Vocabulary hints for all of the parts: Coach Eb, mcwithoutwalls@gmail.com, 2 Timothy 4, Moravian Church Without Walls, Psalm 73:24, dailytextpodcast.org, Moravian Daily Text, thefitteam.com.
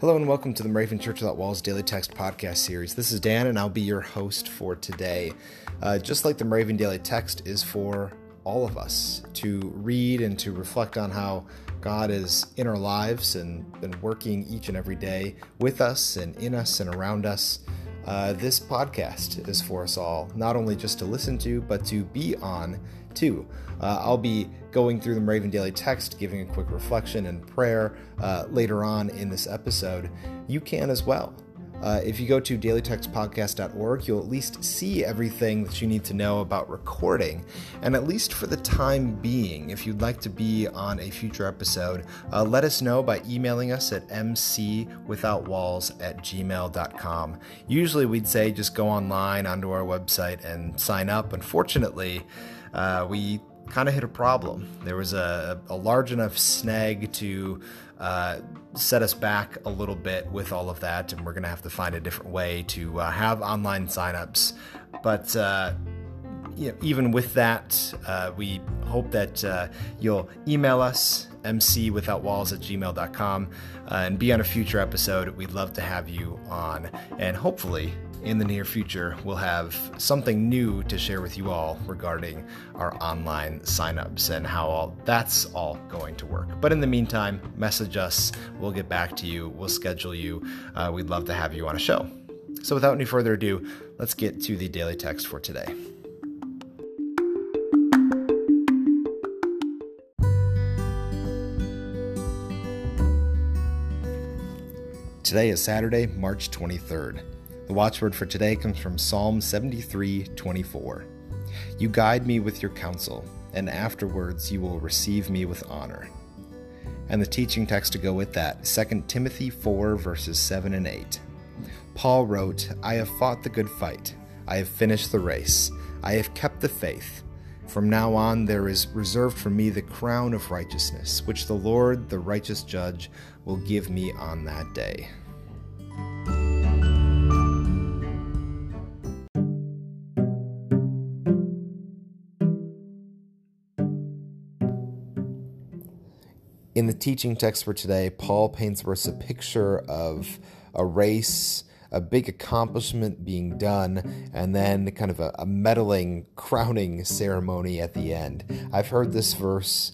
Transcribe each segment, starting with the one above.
Hello and welcome to the Moravian Church Without Walls Daily Text podcast series. This is Dan and I'll be your host for today. Just like the Moravian Daily Text is for all of us to read and to reflect on how God is in our lives and been working each and every day with us and in us and around us. This podcast is for us all, not only just to listen to, but to be on too. I'll be going through the Moravian Daily Text, giving a quick reflection and prayer later on in this episode. You can as well. If you go to dailytextpodcast.org, you'll at least see everything that you need to know about recording. And at least for the time being, if you'd like to be on a future episode, let us know by emailing us at mcwithoutwalls@gmail.com. Usually we'd say just go online onto our website and sign up. Unfortunately, we kind of hit a problem. There was a large enough snag to set us back a little bit with all of that, and we're going to have to find a different way to have online signups. But even with that, we hope that you'll email us, mcwithoutwalls@gmail.com, and be on a future episode. We'd love to have you on, and hopefully in the near future, we'll have something new to share with you all regarding our online signups and how that's all going to work. But in the meantime, message us. We'll get back to you. We'll schedule you. We'd love to have you on a show. So without any further ado, let's get to the daily text for today. Today is Saturday, March 23rd. The watchword for today comes from Psalm 73:24. You guide me with your counsel, and afterwards you will receive me with honor. And the teaching text to go with that, 2 Timothy 4, verses 7 and 8. Paul wrote, I have fought the good fight. I have finished the race. I have kept the faith. From now on there is reserved for me the crown of righteousness, which the Lord, the righteous judge, will give me on that day. In the teaching text for today, Paul paints for us a picture of a race, a big accomplishment being done, and then kind of a medaling, crowning ceremony at the end. I've heard this verse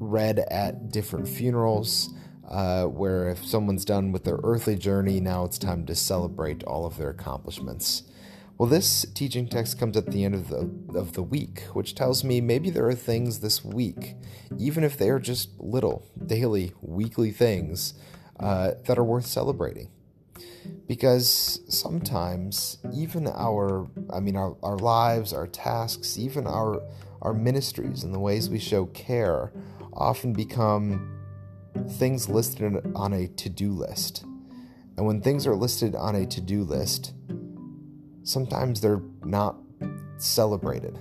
read at different funerals, where if someone's done with their earthly journey, now it's time to celebrate all of their accomplishments. Well, this teaching text comes at the end of the week, which tells me maybe there are things this week, even if they are just little, daily, weekly things, that are worth celebrating. Because sometimes even our lives, our tasks, even our ministries and the ways we show care often become things listed on a to-do list. And when things are listed on a to-do list, sometimes they're not celebrated.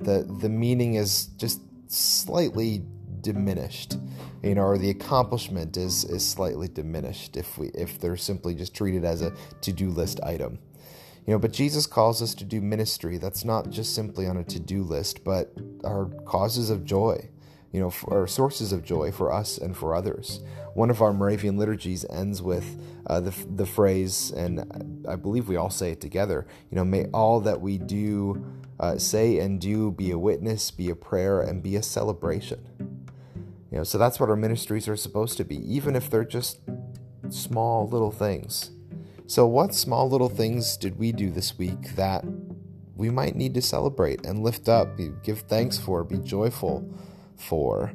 The meaning is just slightly diminished, or the accomplishment is slightly diminished if they're simply just treated as a to-do list item. But Jesus calls us to do ministry that's not just simply on a to-do list, but are causes of joy, or sources of joy for us and for others. One of our Moravian liturgies ends with the phrase, and I believe we all say it together, may all that we do, say and do be a witness, be a prayer, and be a celebration. So that's what our ministries are supposed to be, even if they're just small little things. So what small little things did we do this week that we might need to celebrate and lift up, give thanks for, be joyful for?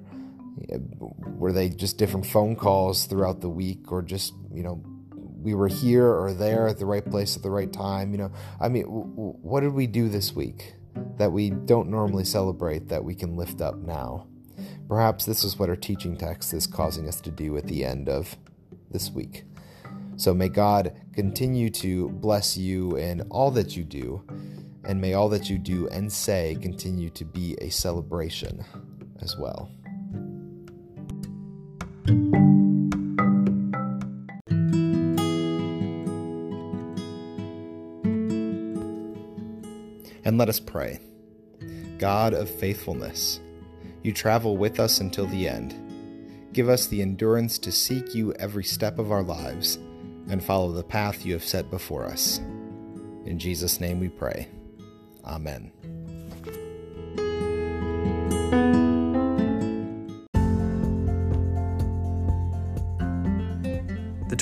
Were they just different phone calls throughout the week, or just we were here or there at the right place at the right time? What did we do this week that we don't normally celebrate that we can lift up now? Perhaps this is what our teaching text is causing us to do at the end of this week. So may God continue to bless you in all that you do, and may all that you do and say continue to be a celebration as well. And let us pray. God of faithfulness. You travel with us until the end. Give us the endurance to seek you every step of our lives and follow the path you have set before us. In Jesus' name we pray. Amen. The